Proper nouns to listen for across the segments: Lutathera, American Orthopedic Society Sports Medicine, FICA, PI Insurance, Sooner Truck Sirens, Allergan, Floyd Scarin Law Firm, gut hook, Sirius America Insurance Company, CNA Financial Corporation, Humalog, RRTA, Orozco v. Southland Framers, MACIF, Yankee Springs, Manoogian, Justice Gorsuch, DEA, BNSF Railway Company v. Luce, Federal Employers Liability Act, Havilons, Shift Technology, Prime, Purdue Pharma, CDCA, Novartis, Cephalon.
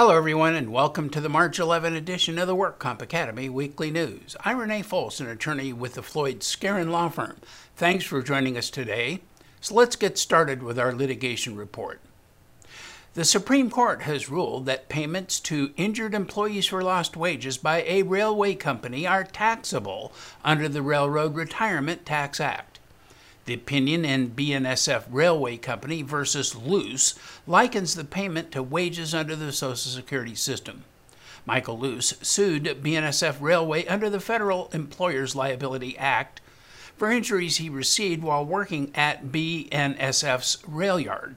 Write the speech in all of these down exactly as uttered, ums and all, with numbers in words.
Hello everyone and welcome to the March eleventh edition of the WorkComp Academy Weekly News. I'm Renee Folsen, attorney with the Floyd Scarin Law Firm. Thanks for joining us today. So let's get started with our litigation report. The Supreme Court has ruled that payments to injured employees for lost wages by a railway company are taxable under the Railroad Retirement Tax Act. The opinion in B N S F Railway Company v. Luce likens the payment to wages under the Social Security system. Michael Luce sued B N S F Railway under the Federal Employers Liability Act for injuries he received while working at B N S F's rail yard.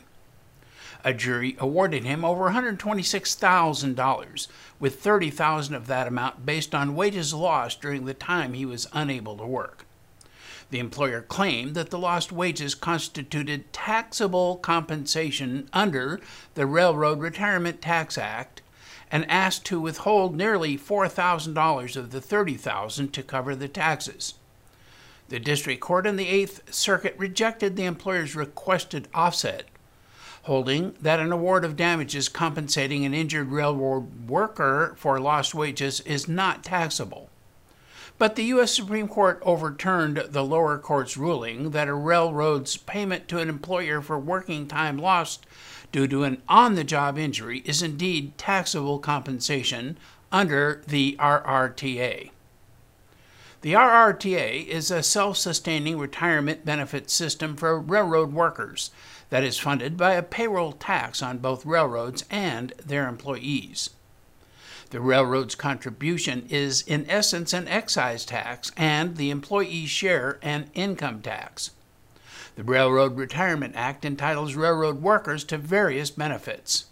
A jury awarded him over one hundred twenty-six thousand dollars, with thirty thousand dollars of that amount based on wages lost during the time he was unable to work. The employer claimed that the lost wages constituted taxable compensation under the Railroad Retirement Tax Act and asked to withhold nearly four thousand dollars of the thirty thousand dollars to cover the taxes. The District Court in the Eighth Circuit rejected the employer's requested offset, holding that an award of damages compensating an injured railroad worker for lost wages is not taxable. But the U S Supreme Court overturned the lower court's ruling that a railroad's payment to an employer for working time lost due to an on-the-job injury is indeed taxable compensation under the R R T A. The R R T A is a self-sustaining retirement benefit system for railroad workers that is funded by a payroll tax on both railroads and their employees. The railroad's contribution is, in essence, an excise tax and the employee's share an income tax. The Railroad Retirement Act entitles railroad workers to various benefits.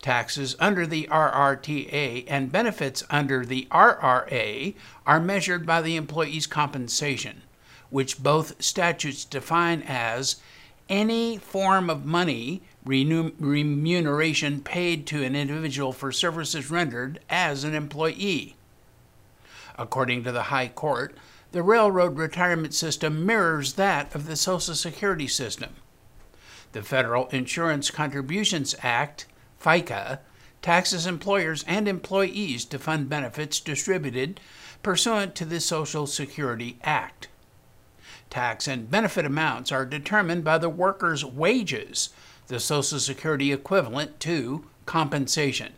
Taxes under the R R T A and benefits under the R R A are measured by the employee's compensation, which both statutes define as any form of money remuneration paid to an individual for services rendered as an employee. According to the High Court, the railroad retirement system mirrors that of the Social Security system. The Federal Insurance Contributions Act, FICA, taxes employers and employees to fund benefits distributed pursuant to the Social Security Act. Tax and benefit amounts are determined by the worker's wages, the Social Security equivalent to compensation.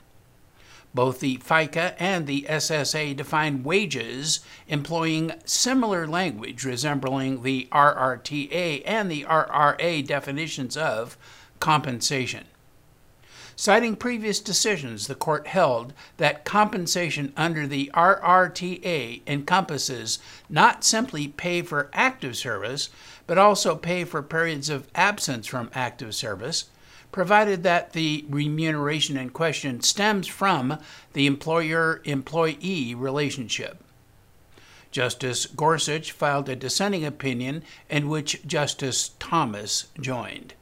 Both the FICA and the S S A define wages employing similar language resembling the R R T A and the R R A definitions of compensation. Citing previous decisions, the court held that compensation under the R R T A encompasses not simply pay for active service, but also pay for periods of absence from active service, provided that the remuneration in question stems from the employer-employee relationship. Justice Gorsuch filed a dissenting opinion in which Justice Thomas joined.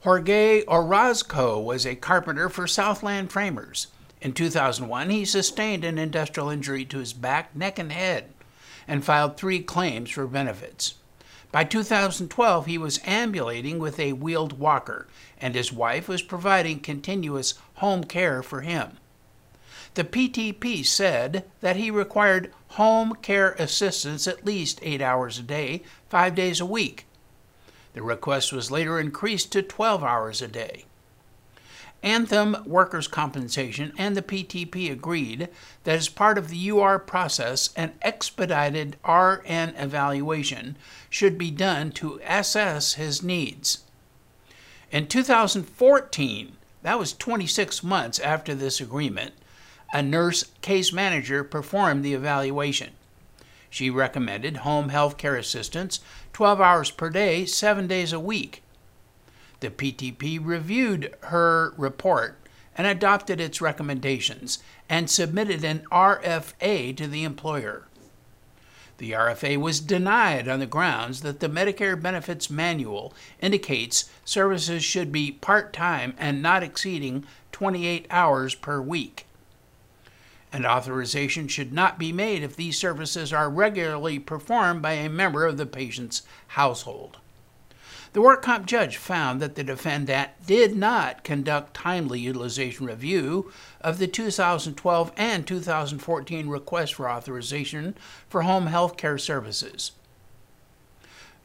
Jorge Orozco was a carpenter for Southland Framers. In two thousand one, he sustained an industrial injury to his back, neck, and head, and filed three claims for benefits. By two thousand twelve, he was ambulating with a wheeled walker, and his wife was providing continuous home care for him. The P T P said that he required home care assistance at least eight hours a day, five days a week. The request was later increased to twelve hours a day. Anthem Workers' Compensation and the P T P agreed that as part of the U R process, an expedited R N evaluation should be done to assess his needs. In two thousand fourteen, that was twenty-six months after this agreement, a nurse case manager performed the evaluation. She recommended home health care assistance, twelve hours per day, seven days a week. The P T P reviewed her report and adopted its recommendations and submitted an R F A to the employer. The R F A was denied on the grounds that the Medicare Benefits Manual indicates services should be part-time and not exceeding twenty-eight hours per week. An authorization should not be made if these services are regularly performed by a member of the patient's household. The work comp judge found that the defendant did not conduct timely utilization review of the two thousand twelve and two thousand fourteen requests for authorization for home health care services.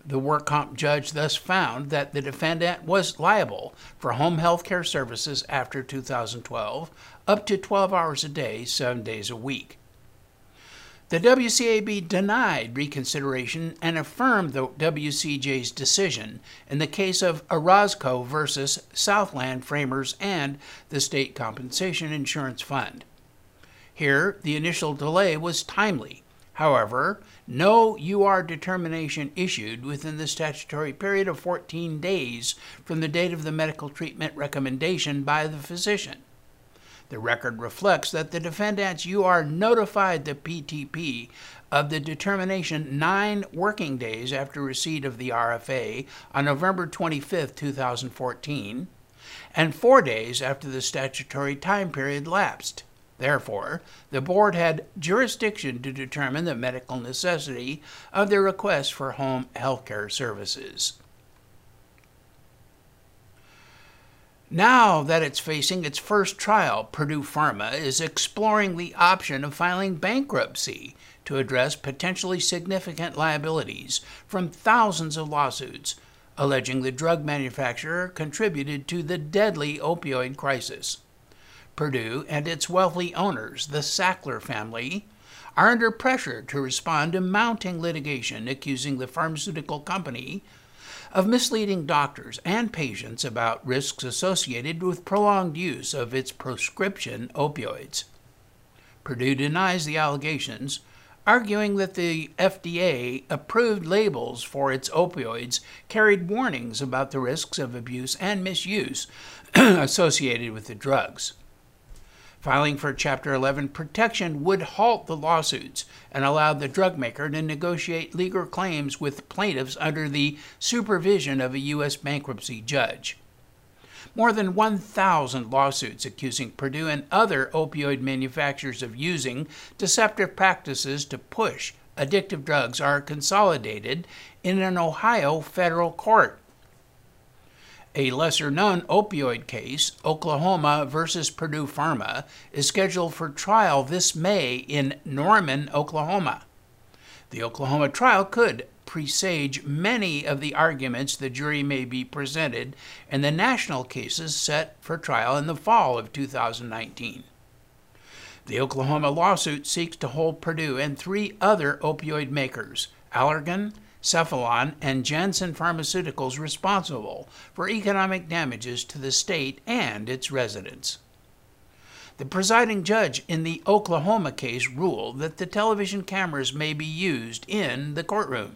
The work comp judge thus found that the defendant was liable for home health care services after two thousand twelve, up to twelve hours a day, seven days a week. The W C A B denied reconsideration and affirmed the W C J's decision in the case of Orozco versus Southland Framers and the State Compensation Insurance Fund. Here, the initial delay was timely. However, no U R determination issued within the statutory period of fourteen days from the date of the medical treatment recommendation by the physician. The record reflects that the defendant's U R notified the P T P of the determination nine working days after receipt of the R F A on November twenty-fifth, two thousand fourteen, and four days after the statutory time period lapsed. Therefore, the board had jurisdiction to determine the medical necessity of the request for home health care services. Now that it's facing its first trial, Purdue Pharma is exploring the option of filing bankruptcy to address potentially significant liabilities from thousands of lawsuits alleging the drug manufacturer contributed to the deadly opioid crisis. Purdue and its wealthy owners, the Sackler family, are under pressure to respond to mounting litigation accusing the pharmaceutical company of misleading doctors and patients about risks associated with prolonged use of its prescription opioids. Purdue denies the allegations, arguing that the F D A approved labels for its opioids carried warnings about the risks of abuse and misuse associated with the drugs. Filing for Chapter eleven protection would halt the lawsuits and allow the drug maker to negotiate legal claims with plaintiffs under the supervision of a U S bankruptcy judge. More than one thousand lawsuits accusing Purdue and other opioid manufacturers of using deceptive practices to push addictive drugs are consolidated in an Ohio federal court. A lesser-known opioid case, Oklahoma versus Purdue Pharma, is scheduled for trial this May in Norman, Oklahoma. The Oklahoma trial could presage many of the arguments the jury may be presented in the national cases set for trial in the fall of two thousand nineteen. The Oklahoma lawsuit seeks to hold Purdue and three other opioid makers, Allergan, Cephalon, and Jensen Pharmaceuticals, responsible for economic damages to the state and its residents. The presiding judge in the Oklahoma case ruled that the television cameras may be used in the courtroom.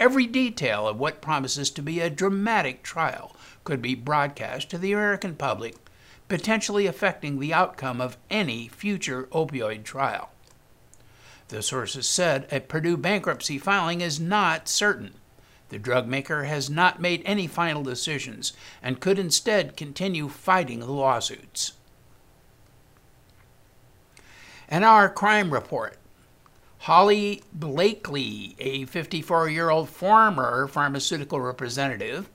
Every detail of what promises to be a dramatic trial could be broadcast to the American public, potentially affecting the outcome of any future opioid trial. The sources said a Purdue bankruptcy filing is not certain. The drug maker has not made any final decisions and could instead continue fighting the lawsuits. And our crime report. Holly Blakely, a fifty-four-year-old former pharmaceutical representative,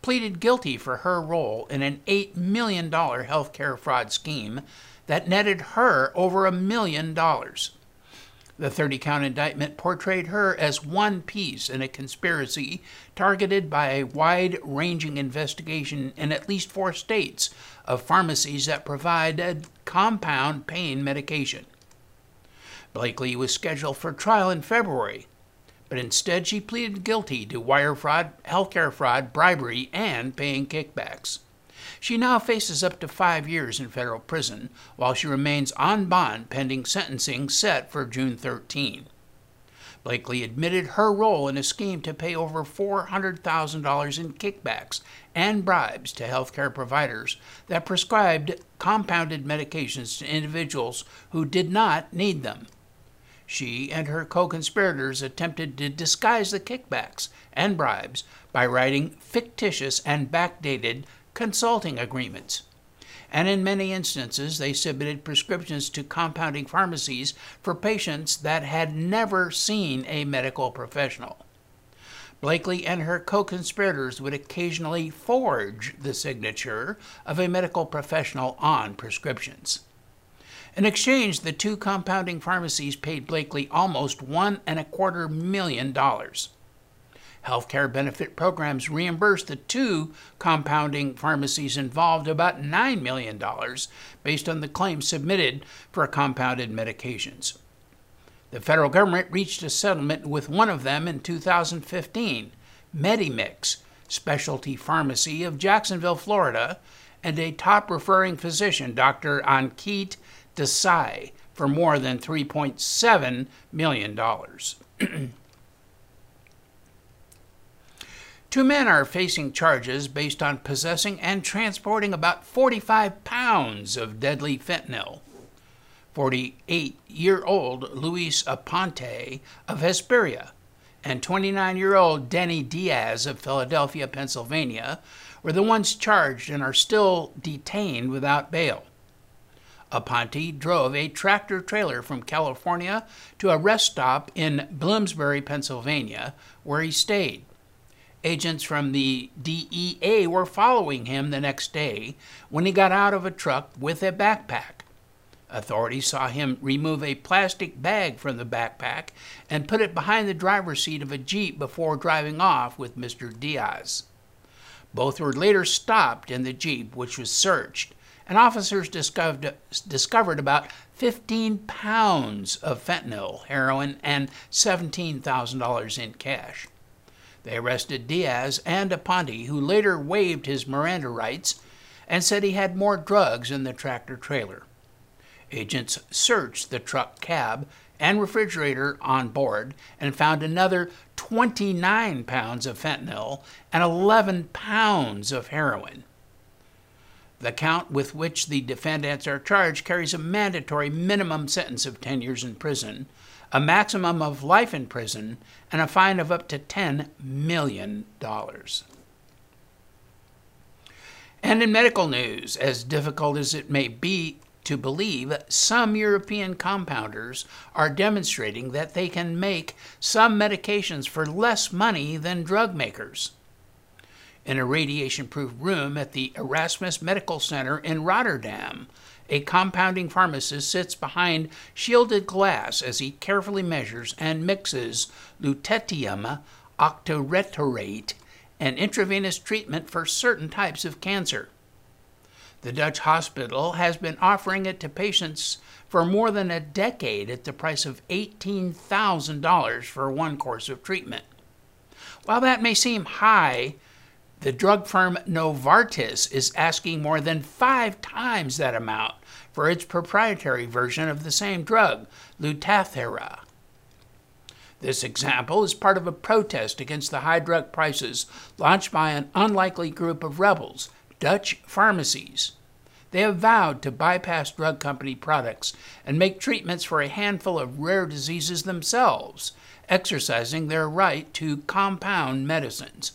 pleaded guilty for her role in an eight million dollar health care fraud scheme that netted her over a million dollars. The thirty-count indictment portrayed her as one piece in a conspiracy targeted by a wide-ranging investigation in at least four states of pharmacies that provide compound pain medication. Blakely was scheduled for trial in February, but instead she pleaded guilty to wire fraud, healthcare fraud, bribery, and paying kickbacks. She now faces up to five years in federal prison, while she remains on bond pending sentencing set for June thirteenth. Blakely admitted her role in a scheme to pay over four hundred thousand dollars in kickbacks and bribes to health care providers that prescribed compounded medications to individuals who did not need them. She and her co-conspirators attempted to disguise the kickbacks and bribes by writing fictitious and backdated consulting agreements, and in many instances they submitted prescriptions to compounding pharmacies for patients that had never seen a medical professional. Blakely and her co-conspirators would occasionally forge the signature of a medical professional on prescriptions. In exchange, the two compounding pharmacies paid Blakely almost one and a quarter million dollars. Healthcare benefit programs reimbursed the two compounding pharmacies involved about nine million dollars based on the claims submitted for compounded medications. The federal government reached a settlement with one of them in two thousand fifteen, Medimix Specialty Pharmacy of Jacksonville, Florida, and a top referring physician, Doctor Ankit Desai, for more than three point seven million dollars. Two men are facing charges based on possessing and transporting about forty-five pounds of deadly fentanyl. forty-eight-year-old Luis Aponte of Hesperia and twenty-nine-year-old Danny Diaz of Philadelphia, Pennsylvania, were the ones charged and are still detained without bail. Aponte drove a tractor-trailer from California to a rest stop in Bloomsbury, Pennsylvania, where he stayed. Agents from the D E A were following him the next day when he got out of a truck with a backpack. Authorities saw him remove a plastic bag from the backpack and put it behind the driver's seat of a Jeep before driving off with Mister Diaz. Both were later stopped in the Jeep, which was searched, and officers discovered, discovered about fifteen pounds of fentanyl, heroin, and seventeen thousand dollars in cash. They arrested Diaz and Aponte, who later waived his Miranda rights and said he had more drugs in the tractor-trailer. Agents searched the truck cab and refrigerator on board and found another twenty-nine pounds of fentanyl and eleven pounds of heroin. The count with which the defendants are charged carries a mandatory minimum sentence of ten years in prison, a maximum of life in prison, and a fine of up to ten million dollars. And in medical news, as difficult as it may be to believe, some European compounders are demonstrating that they can make some medications for less money than drug makers. In a radiation-proof room at the Erasmus Medical Center in Rotterdam, a compounding pharmacist sits behind shielded glass as he carefully measures and mixes lutetium octreterate, an intravenous treatment for certain types of cancer. The Dutch hospital has been offering it to patients for more than a decade at the price of eighteen thousand dollars for one course of treatment. While that may seem high, the drug firm Novartis is asking more than five times that amount for its proprietary version of the same drug, Lutathera. This example is part of a protest against the high drug prices launched by an unlikely group of rebels, Dutch pharmacies. They have vowed to bypass drug company products and make treatments for a handful of rare diseases themselves, exercising their right to compound medicines.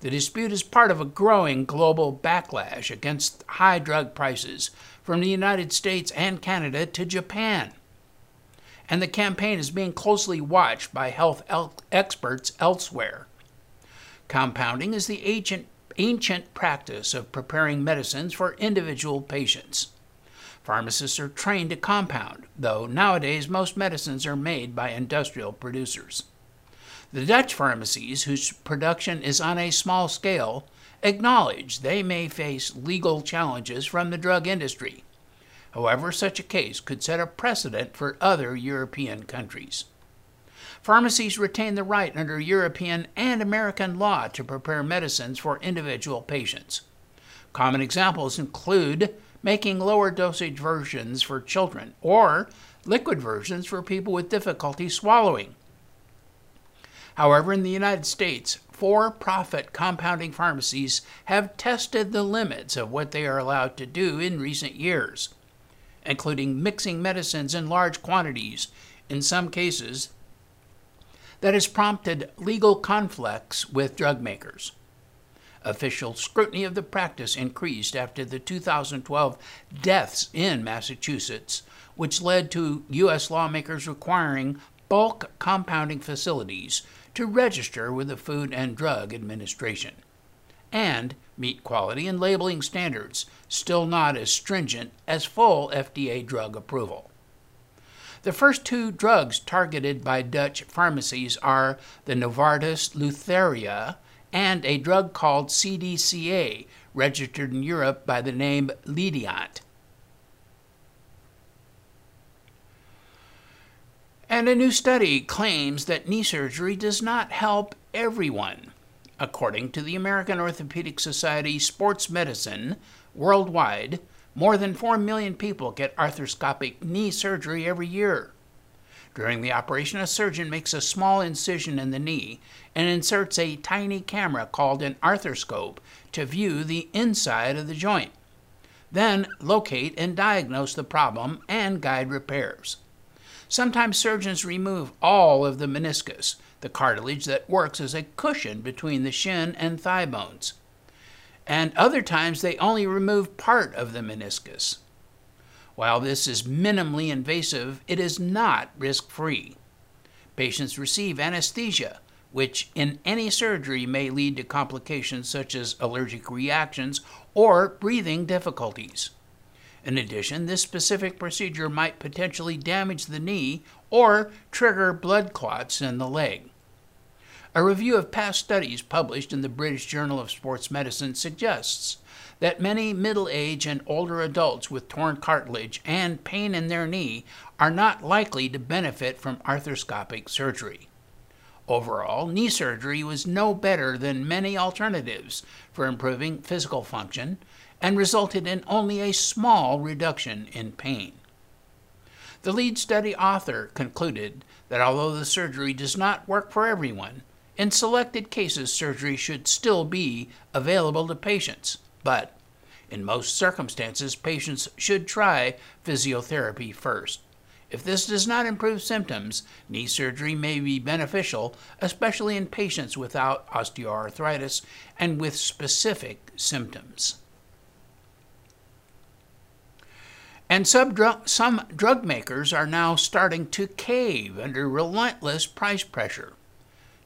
The dispute is part of a growing global backlash against high drug prices from the United States and Canada to Japan. And the campaign is being closely watched by health experts elsewhere. Compounding is the ancient, ancient practice of preparing medicines for individual patients. Pharmacists are trained to compound, though nowadays most medicines are made by industrial producers. The Dutch pharmacies, whose production is on a small scale, acknowledge they may face legal challenges from the drug industry. However, such a case could set a precedent for other European countries. Pharmacies retain the right under European and American law to prepare medicines for individual patients. Common examples include making lower dosage versions for children or liquid versions for people with difficulty swallowing. However, in the United States, for-profit compounding pharmacies have tested the limits of what they are allowed to do in recent years, including mixing medicines in large quantities, in some cases, that has prompted legal conflicts with drug makers. Official scrutiny of the practice increased after the two thousand twelve deaths in Massachusetts, which led to U S lawmakers requiring bulk compounding facilities to register with the Food and Drug Administration, and meet quality and labeling standards, still not as stringent as full F D A drug approval. The first two drugs targeted by Dutch pharmacies are the Novartis Leutheria and a drug called C D C A, registered in Europe by the name Lidiant. And a new study claims that knee surgery does not help everyone. According to the American Orthopedic Society Sports Medicine, worldwide, more than four million people get arthroscopic knee surgery every year. During the operation, a surgeon makes a small incision in the knee and inserts a tiny camera called an arthroscope to view the inside of the joint, then locate and diagnose the problem and guide repairs. Sometimes surgeons remove all of the meniscus, the cartilage that works as a cushion between the shin and thigh bones. And other times they only remove part of the meniscus. While this is minimally invasive, it is not risk-free. Patients receive anesthesia, which in any surgery may lead to complications such as allergic reactions or breathing difficulties. In addition, this specific procedure might potentially damage the knee or trigger blood clots in the leg. A review of past studies published in the British Journal of Sports Medicine suggests that many middle-aged and older adults with torn cartilage and pain in their knee are not likely to benefit from arthroscopic surgery. Overall, knee surgery was no better than many alternatives for improving physical function and resulted in only a small reduction in pain. The lead study author concluded that although the surgery does not work for everyone, in selected cases surgery should still be available to patients, but in most circumstances patients should try physiotherapy first. If this does not improve symptoms, knee surgery may be beneficial, especially in patients without osteoarthritis and with specific symptoms. And subdru- some drug makers are now starting to cave under relentless price pressure.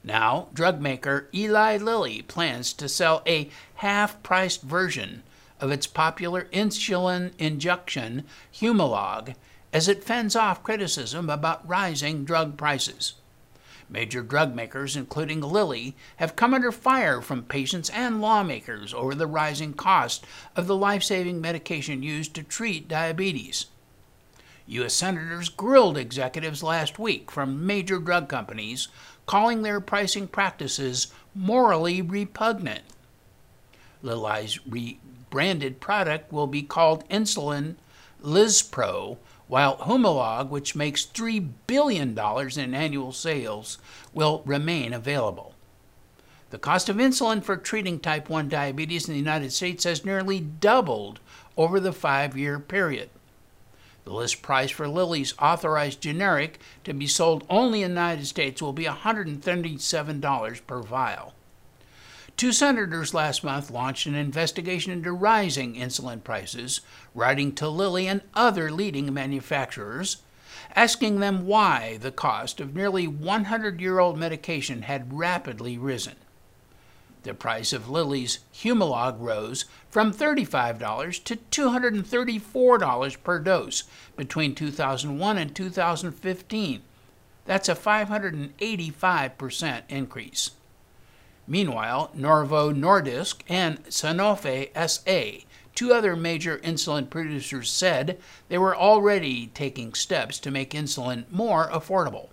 Now, drug maker Eli Lilly plans to sell a half-priced version of its popular insulin injection Humalog as it fends off criticism about rising drug prices. Major drug makers, including Lilly, have come under fire from patients and lawmakers over the rising cost of the life-saving medication used to treat diabetes. U S senators grilled executives last week from major drug companies, calling their pricing practices morally repugnant. Lilly's rebranded product will be called Insulin Lispro, while Humalog, which makes three billion dollars in annual sales, will remain available. The cost of insulin for treating type one diabetes in the United States has nearly doubled over the five-year period. The list price for Lilly's authorized generic to be sold only in the United States will be one hundred thirty-seven dollars per vial. Two senators last month launched an investigation into rising insulin prices, writing to Lilly and other leading manufacturers, asking them why the cost of nearly one hundred year old medication had rapidly risen. The price of Lilly's Humalog rose from thirty-five dollars to two hundred thirty-four dollars per dose between two thousand one and two thousand fifteen. That's a five hundred eighty-five percent increase. Meanwhile, Novo Nordisk and Sanofi S A, two other major insulin producers, said they were already taking steps to make insulin more affordable.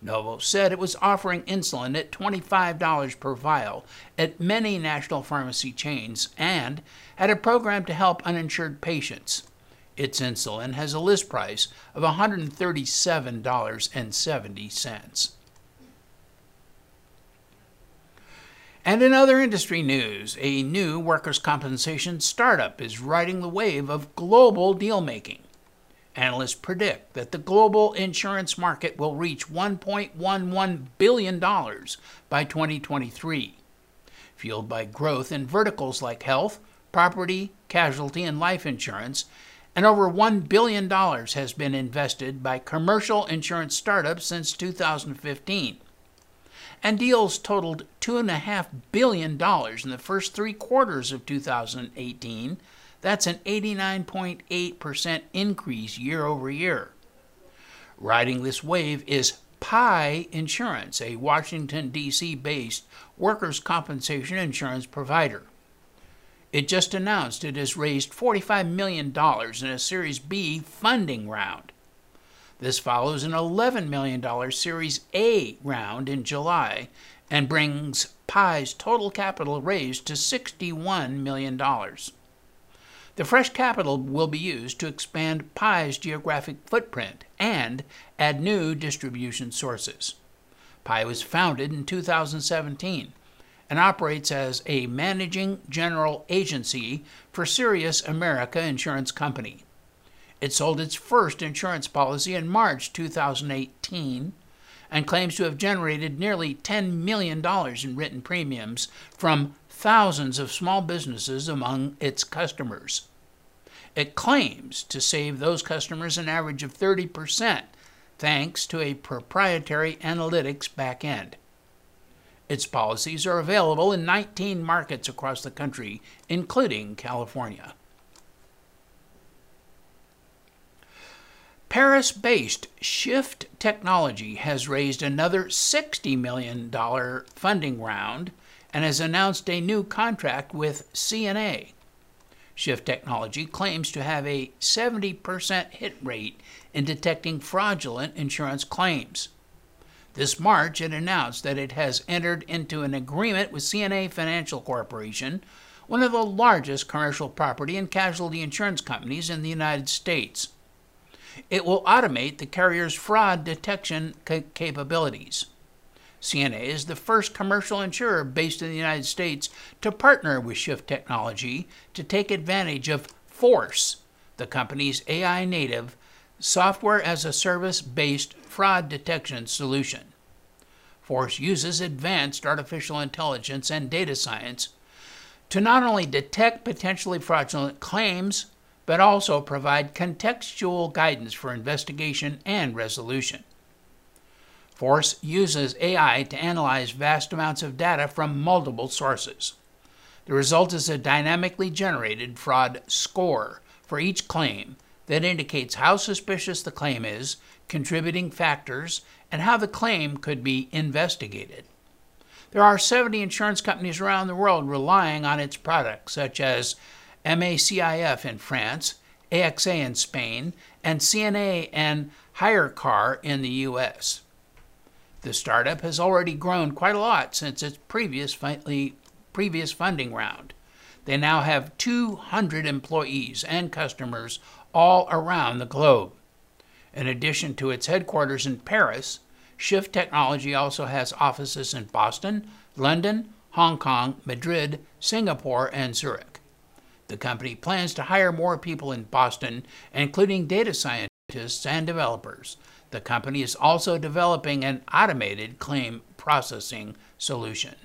Novo said it was offering insulin at twenty-five dollars per vial at many national pharmacy chains and had a program to help uninsured patients. Its insulin has a list price of one hundred thirty-seven dollars and seventy cents. And in other industry news, a new workers' compensation startup is riding the wave of global deal-making. Analysts predict that the global insurance market will reach one point one one billion dollars by twenty twenty-three, fueled by growth in verticals like health, property, casualty, and life insurance, and over one billion dollars has been invested by commercial insurance startups since two thousand fifteen. and deals totaled two point five billion dollars in the first three quarters of two thousand eighteen. That's an eighty-nine point eight percent increase year over year. Riding this wave is P I Insurance, a Washington, D C based workers' compensation insurance provider. It just announced it has raised forty-five million dollars in a Series B funding round. This follows an eleven million dollars Series A round in July and brings P I's total capital raised to sixty-one million dollars. The fresh capital will be used to expand P I's geographic footprint and add new distribution sources. P I was founded in two thousand seventeen and operates as a managing general agency for Sirius America Insurance Company. It sold its first insurance policy in March two thousand eighteen and claims to have generated nearly ten million dollars in written premiums from thousands of small businesses among its customers. It claims to save those customers an average of thirty percent thanks to a proprietary analytics backend. Its policies are available in nineteen markets across the country, including California. Paris-based Shift Technology has raised another sixty million dollars funding round and has announced a new contract with C N A. Shift Technology claims to have a seventy percent hit rate in detecting fraudulent insurance claims. This March, it announced that it has entered into an agreement with C N A Financial Corporation, one of the largest commercial property and casualty insurance companies in the United States. It will automate the carrier's fraud detection capabilities. C N A is the first commercial insurer based in the United States to partner with Shift Technology to take advantage of Force, the company's A I-native software-as-a-service-based fraud detection solution. Force uses advanced artificial intelligence and data science to not only detect potentially fraudulent claims, but also provide contextual guidance for investigation and resolution. Force uses A I to analyze vast amounts of data from multiple sources. The result is a dynamically generated fraud score for each claim that indicates how suspicious the claim is, contributing factors, and how the claim could be investigated. There are seventy insurance companies around the world relying on its products, such as M A C I F in France, A X A in Spain, and C N A and HireCar in the U S The startup has already grown quite a lot since its previous previous funding round. They now have two hundred employees and customers all around the globe. In addition to its headquarters in Paris, Shift Technology also has offices in Boston, London, Hong Kong, Madrid, Singapore, and Zurich. The company plans to hire more people in Boston, including data scientists and developers. The company is also developing an automated claim processing solution.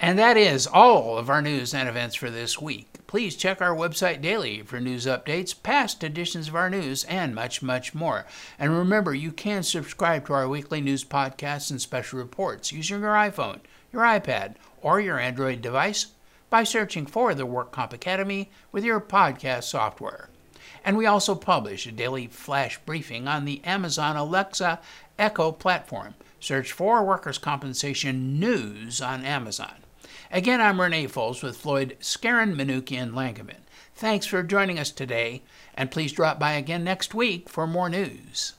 And that is all of our news and events for this week. Please check our website daily for news updates, past editions of our news, and much, much more. And remember, you can subscribe to our weekly news podcasts and special reports using your iPhone, your iPad, or your Android device by searching for the Work Comp Academy with your podcast software. And we also publish a daily flash briefing on the Amazon Alexa Echo platform. Search for Workers' Compensation News on Amazon. Again, I'm Renee Folsen with Floyd Scarin, Manoogian, Langevin. Thanks for joining us today, and please drop by again next week for more news.